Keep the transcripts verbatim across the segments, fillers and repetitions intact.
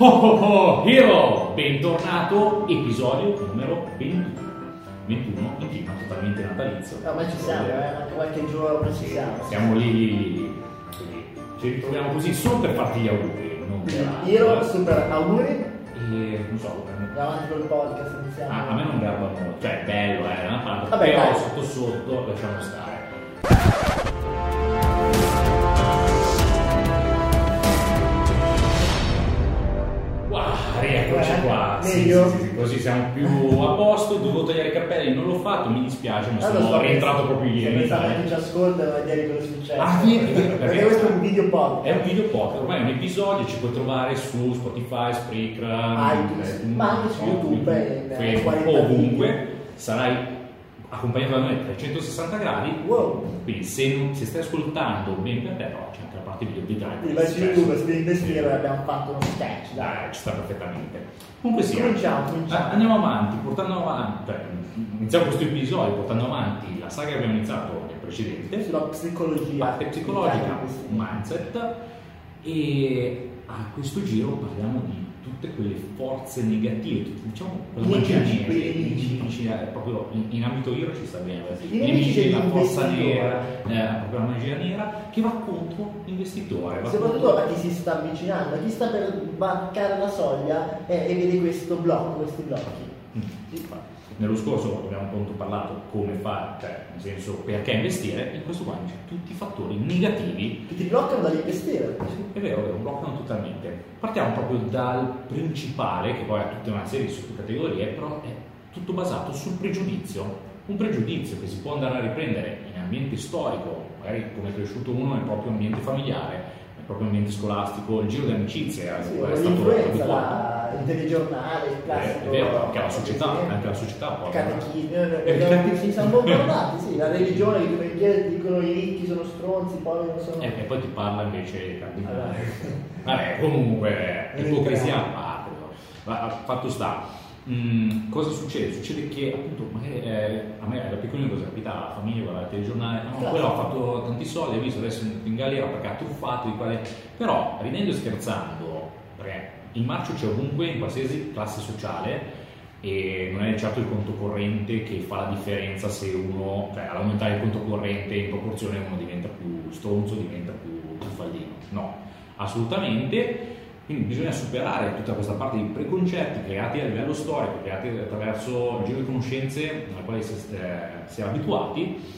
Oh oh oh, Hero! Bentornato, episodio numero ventuno, ventuno, in clima totalmente natalizio. No, ma ci siamo, eh, qualche giorno ci siamo. Siamo lì, lì, lì, ci ritroviamo così solo per farti gli auguri. Non la... Hero, super auguri. E non so, davanti col podcast iniziamo. Ah, a me non garba molto, cioè è bello, eh, una parte. Vabbè, però dai. sotto sotto lasciamo stare. Eccoci qua, sì, sì, sì, sì. Così siamo più a posto. Dovevo tagliare i capelli, non l'ho fatto, mi dispiace, ma allora, sono rientrato proprio ieri. Pensavo che ci ascolta e vedere cosa è successo. Ah, sì, perché, perché questo è un video podcast. È un video podcast, ormai è un episodio, ci puoi trovare su Spotify, Spreaker, iTunes, ma anche su YouTube, YouTube eh, ovunque sarai accompagnato da noi a trecentosessanta gradi. Wow. Quindi se, se stai ascoltando ben per te, no, c'è anche la parte video di drive. Vai su YouTube, su Invest Hero abbiamo fatto uno sketch. Dai, ci sta perfettamente. Comunque sì, cominciamo, cominciamo. Andiamo avanti, portando avanti, cioè, iniziamo questo episodio portando avanti la saga che abbiamo iniziato nel precedente sulla psicologia, parte psicologica, mindset, e a questo giro parliamo di tutte quelle forze negative, diciamo nemici, proprio in, in ambito Hero ci sta bene, i nemici, la forza nera, eh, proprio la magia nera che va contro l'investitore, va soprattutto contro... a chi si sta avvicinando, a chi sta per varcare la soglia e, e vede questo blocco, questi blocchi. Mm. Sì. Nello scorso abbiamo appunto parlato come fare, cioè nel senso perché investire, in questo qua c'è tutti i fattori negativi che ti bloccano dall'investire. Sì, è vero, lo bloccano totalmente. Partiamo proprio dal principale, che poi ha tutta una serie di sottocategorie, però è tutto basato sul pregiudizio. Un pregiudizio che si può andare a riprendere in ambiente storico, magari come è cresciuto uno nel proprio ambiente familiare, nel proprio ambiente scolastico, il giro di amicizie, sì, è stato il telegiornale, il classico, è vero, anche la società, anche la società, il catechismo, siamo bombardati, sì, la religione, che come dicono i ricchi sono stronzi, i poveri non sono. E poi ti parla invece cardinale. Vabbè, comunque, ipocrisia a parte, ma fatto sta, mh, cosa succede? Succede che appunto magari eh, a me da piccolino cosa capitava, la famiglia guardava il telegiornale, no, quello ha fatto tanti soldi, ha visto adesso in galera perché ha truffato, di quale... però ridendo e scherzando, perché il marcio c'è ovunque, in qualsiasi classe sociale, e non è certo il conto corrente che fa la differenza se uno, cioè all'aumentare il conto corrente in proporzione uno diventa più stronzo, diventa più truffaldino. No, assolutamente. Quindi bisogna superare tutta questa parte di preconcetti creati a livello storico, creati attraverso il giro di conoscenze alla quale si è abituati.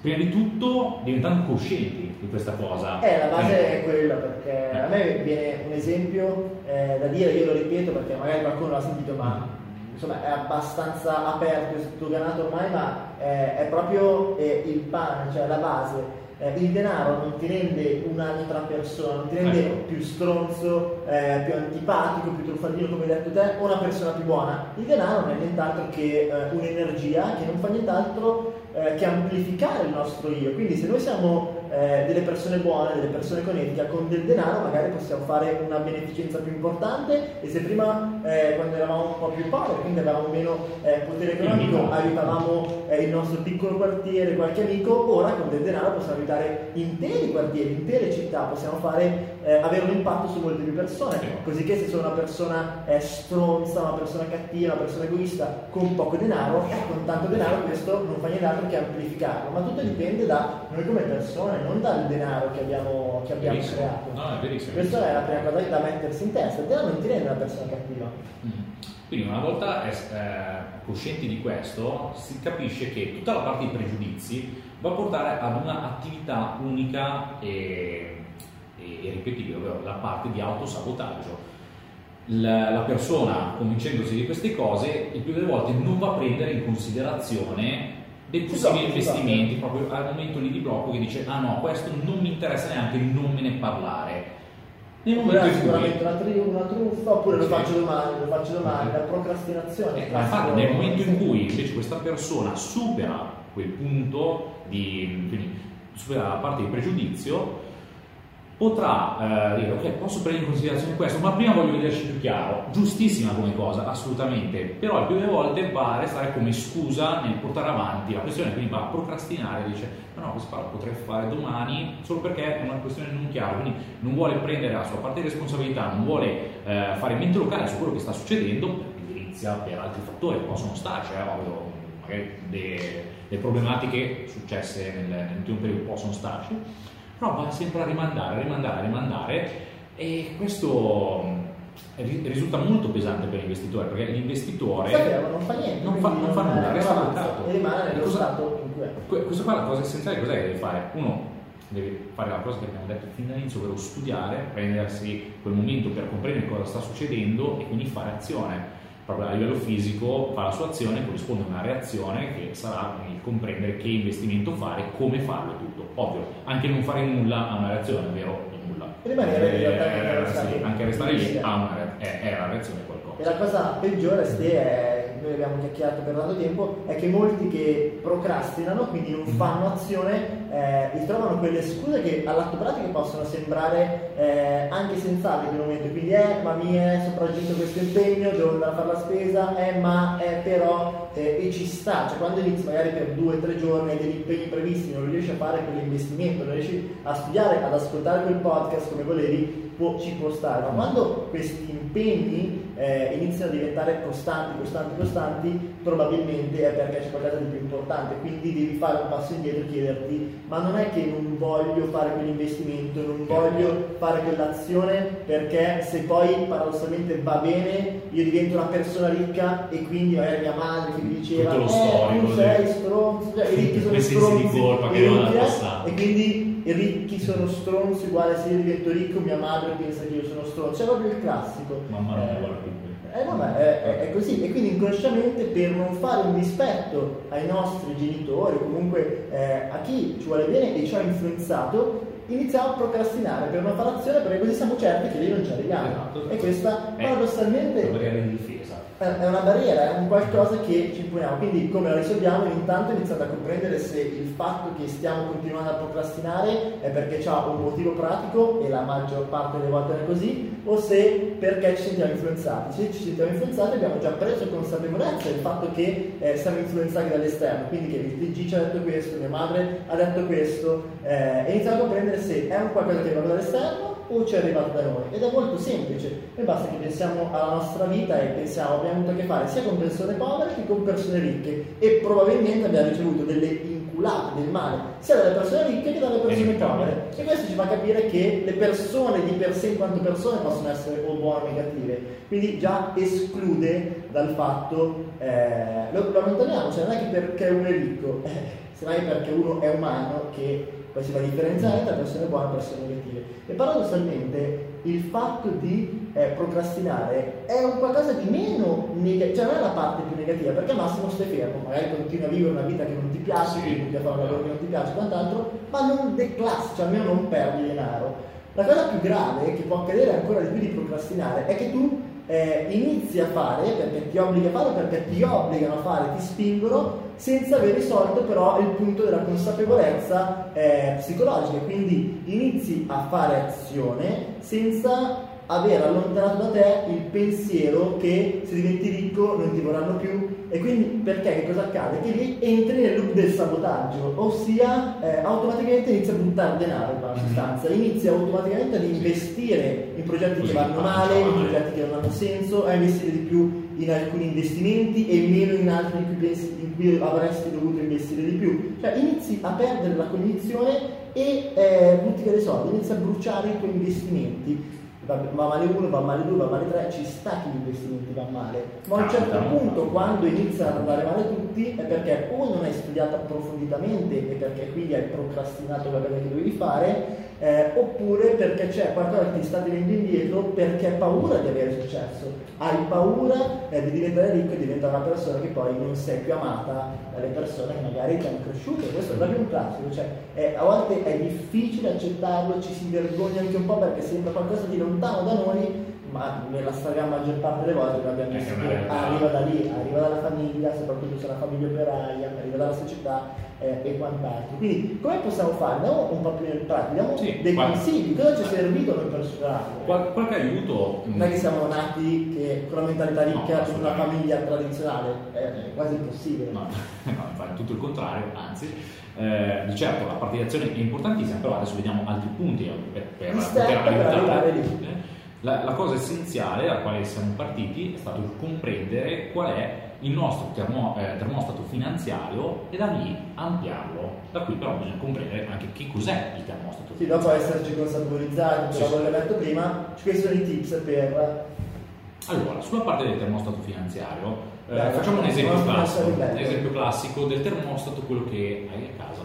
Prima di tutto diventando coscienti di questa cosa. Eh, la base eh. è quella, perché eh. a me viene un esempio eh, da dire, io lo ripeto perché magari qualcuno l'ha sentito, ma insomma è abbastanza aperto e sdoganato ormai, ma eh, è proprio eh, il pane, cioè la base. Eh, il denaro non ti rende un'altra persona, non ti rende eh. più stronzo, eh, più antipatico, più truffaldino, come hai detto te, o una persona più buona. Il denaro non è nient'altro che eh, un'energia che non fa nient'altro eh, che amplificare il nostro io. Quindi se noi siamo eh, delle persone buone, delle persone con etica, con del denaro magari possiamo fare una beneficenza più importante, e se prima eh, quando eravamo un po' più poveri, quindi avevamo meno eh, potere economico, aiutavamo eh, il nostro piccolo quartiere, qualche amico, ora con del denaro possiamo aiutare interi quartieri, intere città, possiamo fare eh, avere un impatto su molte più persone, così che se sono una persona eh, stronza, una persona cattiva, una persona egoista con poco denaro, eh, con tanto denaro questo non fa nient'altro che amplificarlo, ma tutto dipende da noi come persone, non dal denaro che abbiamo, che abbiamo creato. No, è verissimo. Questa è la prima cosa da mettersi in testa, il denaro non ti rende una persona cattiva. Mm. Quindi una volta eh, coscienti di questo, si capisce che tutta la parte dei pregiudizi va a portare ad un'attività unica e, e ripetibile, ovvero la parte di autosabotaggio. La, la persona, convincendosi di queste cose, il più delle volte non va a prendere in considerazione dei possibili investimenti, proprio al momento lì di blocco che dice ah no, questo non mi interessa neanche, non me ne parlare. Oppure sicuramente una, tri- una truffa, oppure lo faccio domani, lo faccio domani, la procrastinazione. Eh, infatti nel momento in cui invece questa persona supera quel punto, di, quindi supera la parte di pregiudizio, potrà eh, dire ok, posso prendere in considerazione questo, ma prima voglio vederci più chiaro. Giustissima come cosa, assolutamente, però il più delle volte va a restare come scusa nel portare avanti la questione, quindi va a procrastinare, dice no no, questo lo potrei fare domani, solo perché è una questione non chiara, quindi non vuole prendere la sua parte di responsabilità, non vuole eh, fare mente locale su quello che sta succedendo per l'indirizia, per altri fattori che possono starci, cioè, ovvio, magari le, le problematiche successe nel, nell'ultimo periodo possono starci, però va sempre a rimandare, rimandare, rimandare, e questo risulta molto pesante per l'investitore, perché l'investitore Sappiamo, non fa niente, non fa, non fa nulla, resta bloccato e rimane nello stato in cui è. Questo qua è la cosa essenziale, cos'è che deve fare? Uno deve fare la cosa che abbiamo detto fin dall'inizio, ovvero studiare, prendersi quel momento per comprendere cosa sta succedendo e quindi fare azione. Proprio a livello fisico fa la sua azione, corrisponde a una reazione che sarà il comprendere che investimento fare, come farlo, tutto. Ovvio, anche non fare nulla ha una reazione, ovvero nulla. Eh, eh, sì, anche restare lì ha una è, è la reazione qualcosa. E la cosa peggiore, se è, noi abbiamo chiacchierato per tanto tempo, è che molti che procrastinano, quindi non fanno azione, eh, ritrovano quelle scuse che all'atto pratico possono sembrare eh, anche sensate in quel momento, quindi eh ma mi è sopraggiunto questo impegno, devo andare a fare la spesa, eh ma eh, però eh, e ci sta, cioè quando inizi magari per due o tre giorni hai degli impegni previsti, non riesci a fare quell'investimento, non riesci a studiare, ad ascoltare quel podcast come volevi, può, ci può stare, ma quando questi impegni eh, iniziano a diventare costanti, costanti, costanti, probabilmente è perché c'è qualcosa di più importante, quindi devi fare un passo indietro e chiederti ma non è che non voglio fare quell'investimento, non voglio fare quell'azione, perché se poi paradossalmente va bene io divento una persona ricca e quindi magari mia madre che mi diceva tutto lo storico, eh, tu sei stronzo, cioè, i ricchi sono stronzi di colpa, che non è, e quindi i ricchi sono stronzi uguale se io divento ricco mia madre pensa che io sono stronzo, c'è proprio il classico mamma non vuole più. Eh no, ma è, è, è così, e quindi inconsciamente, per non fare un dispetto ai nostri genitori, comunque eh, a chi ci vuole bene e ci ha influenzato, iniziamo a procrastinare per non fare azione, perché così siamo certi che lì non ci arriviamo. Esatto, esatto. E questa eh, paradossalmente è una barriera di difesa, è una barriera, è un qualcosa che ci imponiamo. Quindi come la risolviamo? Intanto iniziate a comprendere se il fatto che stiamo continuando a procrastinare è perché c'ha un motivo pratico, e la maggior parte delle volte è così, o se perché ci sentiamo influenzati. Se ci sentiamo influenzati abbiamo già preso consapevolezza del fatto che eh, siamo influenzati dall'esterno, quindi che il T G ci ha detto questo, mia madre ha detto questo, eh, e iniziamo a comprendere se è un qualcosa che va dall'esterno o ci è arrivato da noi. Ed è molto semplice, noi basta che pensiamo alla nostra vita e pensiamo abbiamo avuto a che fare sia con persone povere che con persone ricche, e probabilmente abbiamo ricevuto delle inculate del male sia dalle persone ricche che dalle persone povere, e questo ci fa capire che le persone di per sé in quanto persone possono essere o buone o negative, quindi già esclude dal fatto eh, lo, lo allontaniamo, cioè non è che perché uno è ricco, eh, semmai perché uno è umano che poi si va a differenziare tra persone buone e persone negative. E paradossalmente il fatto di eh, procrastinare è un qualcosa di meno neg- cioè non è la parte più negativa, perché massimo stai fermo, magari continui a vivere una vita che non ti piace, sì, continui a fare un lavoro che non ti piace, quant'altro, ma non declassi, cioè almeno non perdi denaro. La cosa più grave che può accadere ancora di più di procrastinare è che tu eh, inizi a fare perché ti obbliga a fare, perché ti obbligano a fare, ti spingono, senza aver risolto però il punto della consapevolezza eh, psicologica, quindi inizi a fare azione senza aver allontanato da te il pensiero che se diventi ricco non ti vorranno più, e quindi perché che cosa accade? Che lì entri nel loop del sabotaggio, ossia eh, automaticamente inizi a buttare denaro in sostanza, inizi automaticamente ad investire in progetti che vanno male, in progetti che non hanno senso, a investire di più in alcuni investimenti e meno in altri in cui, pensi, in cui avresti dovuto investire di più, cioè inizi a perdere la cognizione e eh, butti via dei soldi, inizi a bruciare i tuoi investimenti. Va male uno, va male due, va male tre, ci sta che gli investimenti va male, ma a un certo punto quando iniziano ad andare male tutti è perché o non hai studiato approfonditamente e perché quindi hai procrastinato qualcosa che dovevi fare, eh, oppure perché c'è qualcosa che ti sta tenendo indietro perché hai paura di avere successo, hai paura eh, di diventare ricco e diventare una persona che poi non sei più amata dalle persone che magari ti hanno cresciuto. Questo è proprio un classico, cioè eh, a volte è difficile accettarlo, ci si vergogna anche un po' perché sembra qualcosa di lontano da noi, ma nella stragrande maggior parte delle volte noi abbiamo visto che arriva da lì, arriva dalla famiglia, soprattutto se è una famiglia operaia, arriva dalla società eh, e quant'altro. Quindi come possiamo fare? Andiamo un po' più nel pratico, diamo sì, dei qual- consigli, cosa ci è servito per personale? Qual- qualche aiuto? Non è che siamo nati che con la mentalità ricca no, su una famiglia tradizionale, è quasi impossibile. No, no, infatti tutto il contrario, anzi. Eh, certo, la partecipazione è importantissima, però adesso vediamo altri punti per, per poter aiutare. Eh? La, la cosa essenziale alla quale siamo partiti è stato comprendere qual è il nostro termo, eh, termostato finanziario e da lì ampliarlo. Da qui però bisogna comprendere anche che cos'è il termostato. Sì, dopo esserci consapevolizzati, sì, quello che ho detto prima, ci sono i tips per... Allora, sulla parte del termostato finanziario, eh, Beh, facciamo un esempio classico, un esempio classico del termostato, quello che hai a casa,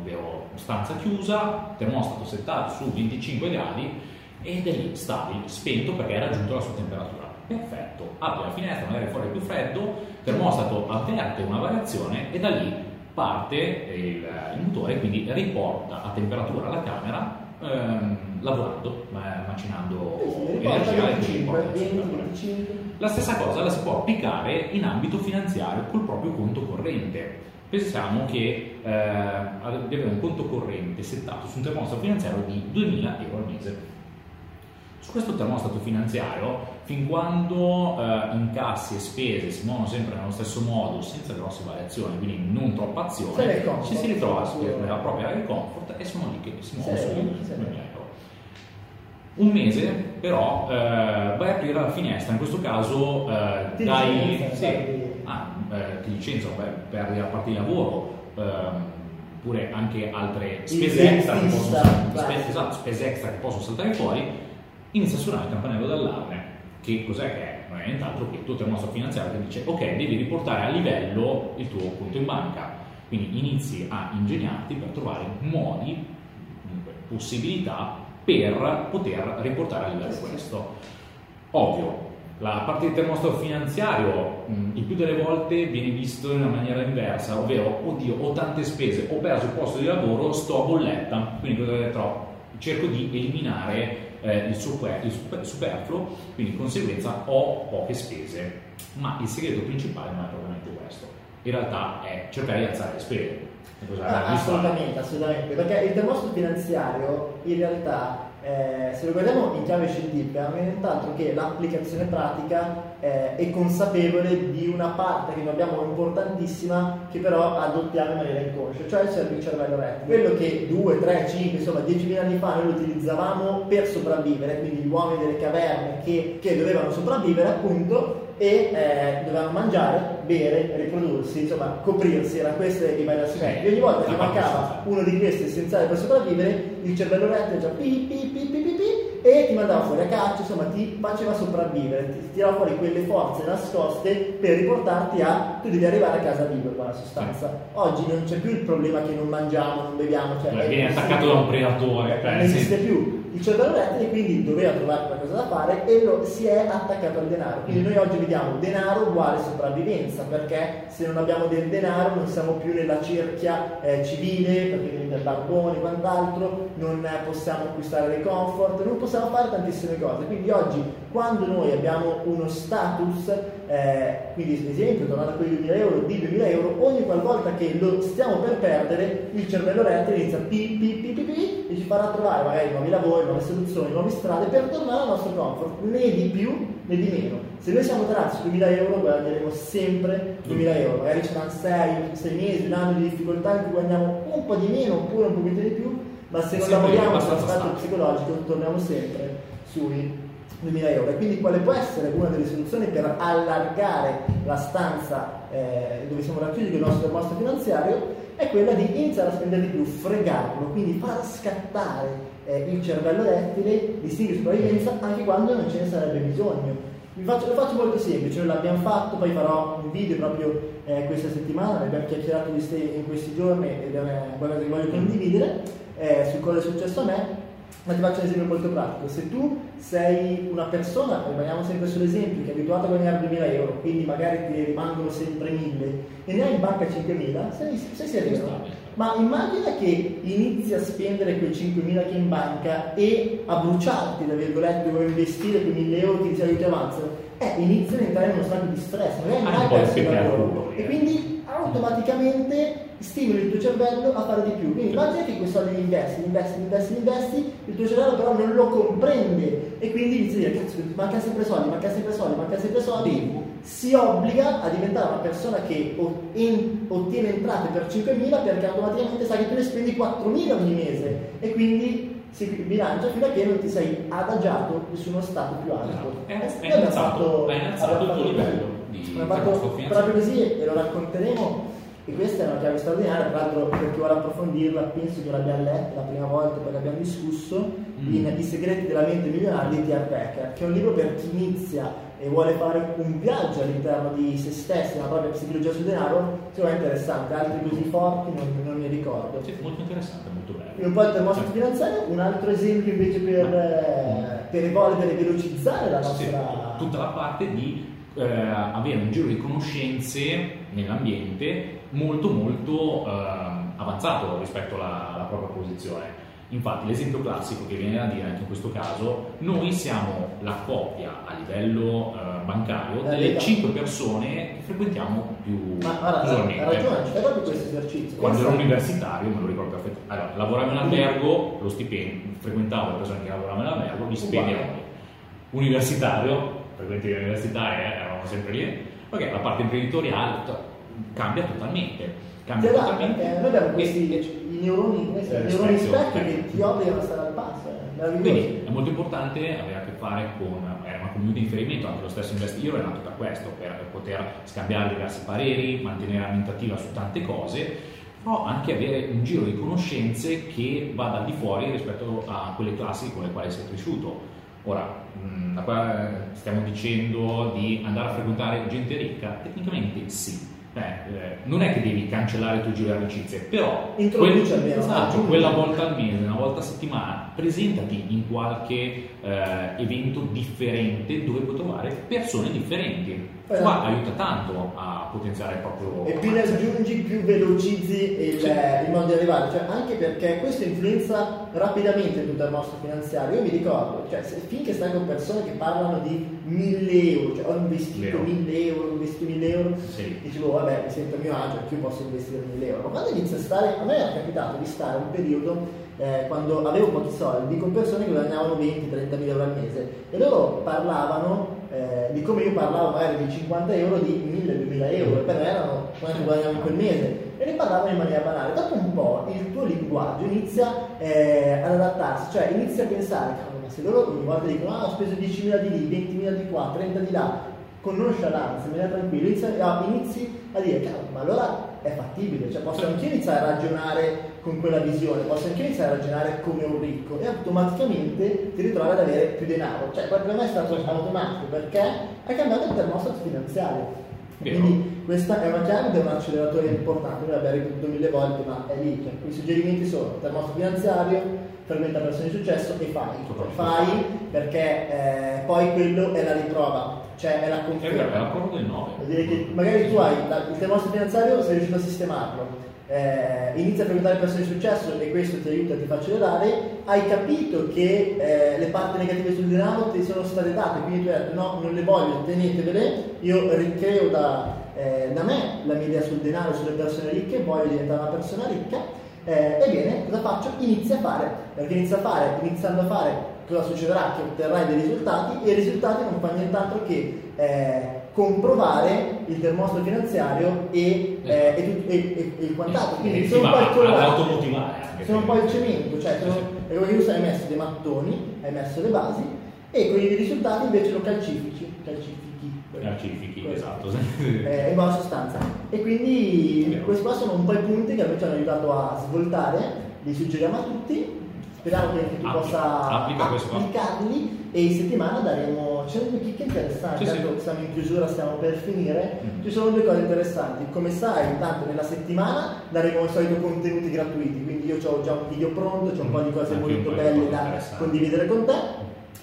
ovvero stanza chiusa, termostato settato su venticinque gradi ed è lì stabile, spento perché ha raggiunto la sua temperatura. Perfetto, apri la finestra, magari fuori è più freddo, termostato avverte una variazione e da lì parte il, il motore, quindi riporta a temperatura la camera, Ehm, lavorando, macinando sì, energia e ci porta la stessa cosa la si può applicare in ambito finanziario col proprio conto corrente. Pensiamo che eh, di avere un conto corrente settato su un termostato finanziario di duemila euro al mese. Su questo termostato finanziario, fin quando eh, incassi e spese si muovono sempre nello stesso modo, senza grosse variazioni, quindi non troppa azione, ci si ritrova nella propria area di comfort e sono lì che si muovono solo duemila euro. Un mese però eh, vai a aprire la finestra, in questo caso eh, dai, sì, ah, eh, ti licenziano, perdi la parte di lavoro, eh, oppure anche altre spese extra, che possono, spese, esatto, spese extra che possono saltare fuori. Inizia a suonare il campanello d'allarme, che cos'è che è? Non è nient'altro che il tuo termostato finanziario che dice ok, devi riportare a livello il tuo conto in banca, quindi inizi a ingegnarti per trovare modi, comunque, possibilità per poter riportare a livello questo. Ovvio, la parte del termostato finanziario il più delle volte viene visto in una maniera inversa, ovvero oddio, ho tante spese, ho perso il posto di lavoro, sto a bolletta, quindi cosa trovo? Cerco di eliminare eh, il, super, il super, superfluo, quindi in conseguenza ho poche spese. Ma il segreto principale non è propriamente questo, in realtà è cercare di alzare le spese. Ah, assolutamente, assolutamente, perché il termostato finanziario in realtà eh, se lo guardiamo in chiave scientifica non è nient'altro che l'applicazione pratica eh, e consapevole di una parte che noi abbiamo importantissima che però adottiamo in maniera inconscia, cioè il cervello rettile, quello che due, tre, cinque, insomma diecimila anni fa noi lo utilizzavamo per sopravvivere, quindi gli uomini delle caverne che, che dovevano sopravvivere appunto e eh, dovevano mangiare, bere, riprodursi, insomma coprirsi, era questo i vari aspetti. Ogni volta che mancava uno di questi essenziali per sopravvivere, il cervello rettile già pi pi pi pi pi pi e ti mandava fuori a caccia, insomma ti faceva sopravvivere, ti tirava fuori quelle forze nascoste per riportarti a tu devi arrivare a casa vivo, in buona sostanza. Oggi non c'è più il problema che non mangiamo, non beviamo, cioè viene attaccato da un predatore, non esiste più. Il cervello rettile quindi doveva trovare qualcosa da fare e lo si è attaccato al denaro, quindi noi oggi vediamo denaro uguale sopravvivenza, perché se non abbiamo del denaro non siamo più nella cerchia eh, civile, perché diventa il bancone e quant'altro, non possiamo acquistare dei comfort, non possiamo fare tantissime cose, quindi oggi quando noi abbiamo uno status, eh, quindi ad esempio tornando a quei duemila euro, di duemila euro, ogni qualvolta che lo stiamo per perdere il cervello rettile inizia pi pi pi pi pi e ci farà trovare magari nuovi lavori, nuove soluzioni, nuove strade per tornare al nostro comfort, né di più né di meno. Se noi siamo tratti su duemila euro guadagneremo sempre duemila euro, magari ci danno sei mesi, un anno di difficoltà in cui guadagniamo un po' di meno oppure un pochino di più, ma se non lavoriamo con lo stato psicologico torniamo sempre sui duemila euro. E quindi quale può essere una delle soluzioni per allargare la stanza eh, dove siamo racchiusi con il nostro termostato finanziario? È quella di iniziare a spendere di più, fregarlo, quindi far scattare eh, il cervello rettile di stile di sopravvivenza anche quando non ce ne sarebbe bisogno. Vi faccio, lo faccio molto semplice, noi l'abbiamo fatto, poi farò un video proprio eh, questa settimana, ne abbiamo chiacchierato di ste, in questi giorni ed è una cosa che voglio condividere eh, su cosa è successo a me. Ma ti faccio un esempio molto pratico, se tu sei una persona, rimaniamo sempre sull'esempio, che è abituata a guadagnare duemila euro, quindi magari ti rimangono sempre mille e ne hai in banca cinquemila, sei, sei sereno, Ma immagina che inizi a spendere quei cinquemila che hai in banca e a bruciarti, tra virgolette, vuoi investire quei mille euro che ti aiuta avanzano, eh, iniziano ad entrare in uno stato di stress, non è mai perso il lavoro, e quindi automaticamente stimoli il tuo cervello a fare di più. Quindi immagina che quei soldi li investi, li investi, li investi, li investi, il tuo cervello però non lo comprende e quindi inizi a dire, cazzo, manca sempre soldi, manca sempre soldi, manca sempre soldi. Si obbliga a diventare una persona che ottiene entrate per cinquemila perché automaticamente sa che tu ne spendi quattromila ogni mese e quindi si bilancia fino a che non ti sei adagiato su uno stato più alto. È innalzato il tuo livello di autofinanziamento. Proprio così, e lo racconteremo. E questa è una chiave straordinaria, tra l'altro per chi vuole approfondirla penso che l'abbiamo letta la prima volta perché abbiamo discusso mm. in I segreti della mente milionaria di T R Harv Eker, che è un libro per chi inizia e vuole fare un viaggio all'interno di se stesso, nella propria psicologia sul denaro, cioè è interessante, altri così forti non, non mi ricordo. Sì, molto interessante, molto bello. Un po' il termostato finanziario, un altro esempio invece per, eh, per evolvere e velocizzare la nostra... Sì, tutta la parte di eh, avere un giro di conoscenze nell'ambiente molto molto eh, avanzato rispetto alla, alla propria posizione. Infatti l'esempio classico che viene da dire anche in questo caso, noi siamo la coppia a livello eh, bancario delle cinque persone che frequentiamo più giorni. Ma ragione, c'è proprio questo esercizio. Quando ero universitario, me lo ricordo perfettamente, allora, lavoravo in albergo, lo stipendio, frequentavo le persone che lavoravano in albergo, mi spendevano. Universitario, frequenti l'università, eh, eravamo sempre lì. Perché la parte imprenditoriale to- cambia totalmente, cambia sì, totalmente. Eh, noi abbiamo questi e, i neuroni, questi, eh, i neuroni specchi che ti obbligano a stare al passo. Eh, Quindi è molto importante avere a che fare con eh, una community di riferimento, anche lo stesso Invest Hero è nato per questo, per, per poter scambiare diversi pareri, mantenere la mente attiva su tante cose, però anche avere un giro di conoscenze che vada al di fuori rispetto a quelle classi con le quali sei cresciuto. Ora, da qua stiamo dicendo di andare a frequentare gente ricca? Tecnicamente sì. Beh, non è che devi cancellare il tuo giro di amicizie, però quel, esatto, quella volta al mese, una volta a settimana, presentati in qualche eh, evento differente dove puoi trovare persone differenti. Poi Qua no. aiuta tanto a potenziare il proprio... E più ne aggiungi, più velocizzi il, sì. il modo di arrivare, cioè, anche perché questo influenza rapidamente tutto il nostro finanziario. Io mi ricordo, cioè, se, finché stai con persone che parlano di mille euro, cioè ho investito mille euro, ho investito mille euro, sì. dicevo vabbè, mi sento a mio agio, più posso investire mille euro. Ma quando inizio a stare, a me è capitato di stare un periodo Eh, quando avevo pochi soldi con persone che guadagnavano venti trenta mila euro al mese e loro parlavano eh, di come io parlavo magari di cinquanta euro, di mille duemila euro, per me erano quanto guadagnavo quel mese, e ne parlavano in maniera banale. Dopo un po' il tuo linguaggio inizia eh, ad adattarsi, cioè inizia a pensare, ma se loro ogni volta dicono ah, ho speso diecimila di lì, ventimila di qua, trenta di là, con nonchalance, me ne tranquillo, inizi a, inizi a dire cavolo, ma allora è fattibile, cioè posso anche iniziare a ragionare con quella visione, posso anche iniziare a ragionare come un ricco, e automaticamente ti ritrovi ad avere più denaro. Cioè per me è stato automatico perché ha cambiato il termostato finanziario. Vero. Quindi questa è una chiave ed è un acceleratore importante, noi l'abbiamo ripetuto mille volte ma è lì. Cioè, i suggerimenti sono termostato finanziario, fermenta persone di successo e fai. Fai perché eh, poi quello è la riprova. Cioè è la conferma. È la prova del nove. Vuol dire che magari tu hai il termostato finanziario, sei riuscito a sistemarlo. Eh, inizia a frequentare persone di successo e questo ti aiuta, ti fa accelerare. Hai capito che eh, le parti negative sul denaro ti sono state date, quindi tu hai detto no, non le voglio, tenetevele, io ricreo da, eh, da me la mia idea sul denaro, sulle persone ricche, voglio diventare una persona ricca. Eh, ebbene, cosa faccio? Inizia a fare, perché inizia a fare, iniziando a fare cosa succederà? Che otterrai dei risultati, e i risultati non fanno nient'altro che eh, comprovare il termostato finanziario e, eh, e, tutto, e, e, e il quant'altro. Quindi sono un po' il colore, sono un po' il cemento, cioè perché tu hai messo dei mattoni, hai messo le basi e con i risultati invece lo calcifici, calcifichi, calcifichi, quello, esatto, eh, in buona sostanza. E quindi questi qua sono un po' i punti che a noi ci hanno aiutato a svoltare, li suggeriamo a tutti, speriamo che anche tu Applica. possa Applica applicarli e in settimana daremo... C'è due chicche interessanti, sì, sì. Siamo in chiusura, stiamo per finire. Mm-hmm. Ci sono due cose interessanti. Come sai, intanto nella settimana daremo i solito contenuti gratuiti, quindi io ho già un video pronto, c'è un mm-hmm. po' di cose anche molto belle da condividere con te.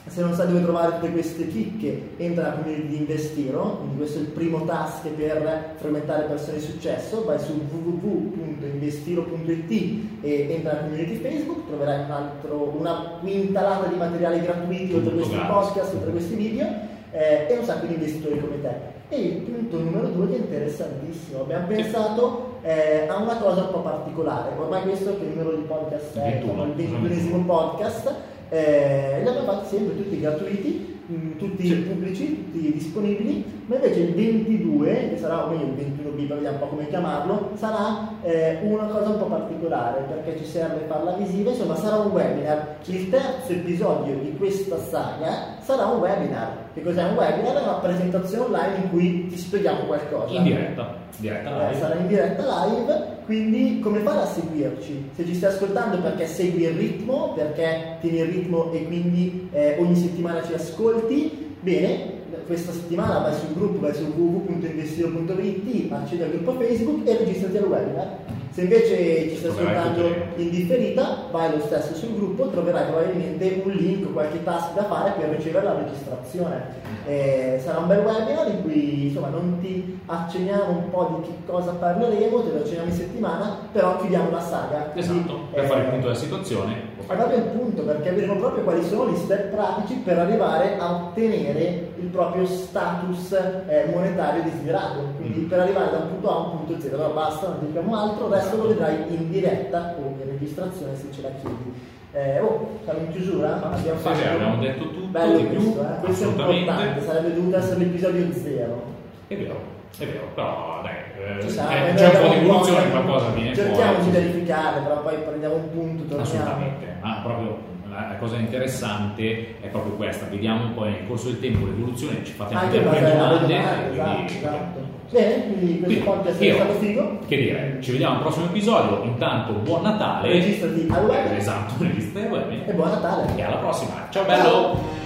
Se non sai dove trovare tutte queste chicche, entra nella community di Invest Hero, quindi questo è il primo task per frequentare persone di successo. Vai su w w w punto invest hero punto i t e entra nella community Facebook, troverai un altro, una quintalata di materiali gratuiti oltre questi podcast, oltre questi video, eh, e un sacco di investitori come te. E il punto numero due che è interessantissimo, abbiamo pensato eh, a una cosa un po' particolare, ormai questo è il numero di podcast, è il ventunesimo podcast. Eh, li abbiamo fatti sempre tutti gratuiti, mh, tutti sì. pubblici, tutti disponibili, ma invece il ventidue, che sarà, o meglio il ventuno B, vediamo un po' come chiamarlo, sarà eh, una cosa un po' particolare, perché ci serve farla visiva, insomma sarà un webinar. Il terzo episodio di questa saga sarà un webinar. Che cos'è un webinar? È una presentazione online in cui ti spieghiamo qualcosa. In diretta, diretta live. Eh, sarà in diretta live. Quindi come fare a seguirci? Se ci stai ascoltando perché segui il ritmo, perché tieni il ritmo e quindi eh, ogni settimana ci ascolti, bene, questa settimana vai sul gruppo, vai su w w w punto investire punto i t, accedi al gruppo Facebook e registrati al webinar. Se invece ci stai ascoltando in differita, vai lo stesso sul gruppo, troverai probabilmente un link o qualche task da fare per ricevere la registrazione. Eh, sarà un bel webinar in cui insomma non ti accenniamo un po' di che cosa parleremo, te lo accenniamo in settimana, però chiudiamo la saga. Esatto, di, per eh, fare il punto della situazione. È proprio il punto, perché vedremo proprio quali sono gli step pratici per arrivare a ottenere il proprio status eh, monetario desiderato, quindi mm. per arrivare da un punto A a un punto zero. Allora basta, non diciamo altro, adesso lo vedrai in diretta o in registrazione se ce la chiedi. Eh, oh, siamo in chiusura? Abbiamo, sì, fatto... sì, abbiamo detto tutto, bello di questo, più, eh? Questo è importante, sarebbe dovuto essere l'episodio zero. È vero. È vero, però dai, eh, sa, eh, c'è un po' di evoluzione, qualcosa viene fuori. Cerchiamo di verificare, però poi prendiamo un punto, torniamo. Assolutamente, ma proprio la, la cosa interessante è proprio questa, vediamo un po' nel corso del tempo l'evoluzione, ci fate anche delle domande. Esatto, esatto. Bene, quindi questo podcast è stato figo. Che dire, ci vediamo al prossimo episodio, intanto buon Natale. Registrati al web. Esatto, registrati al web. E buon Natale. E alla prossima, ciao bello. Ciao.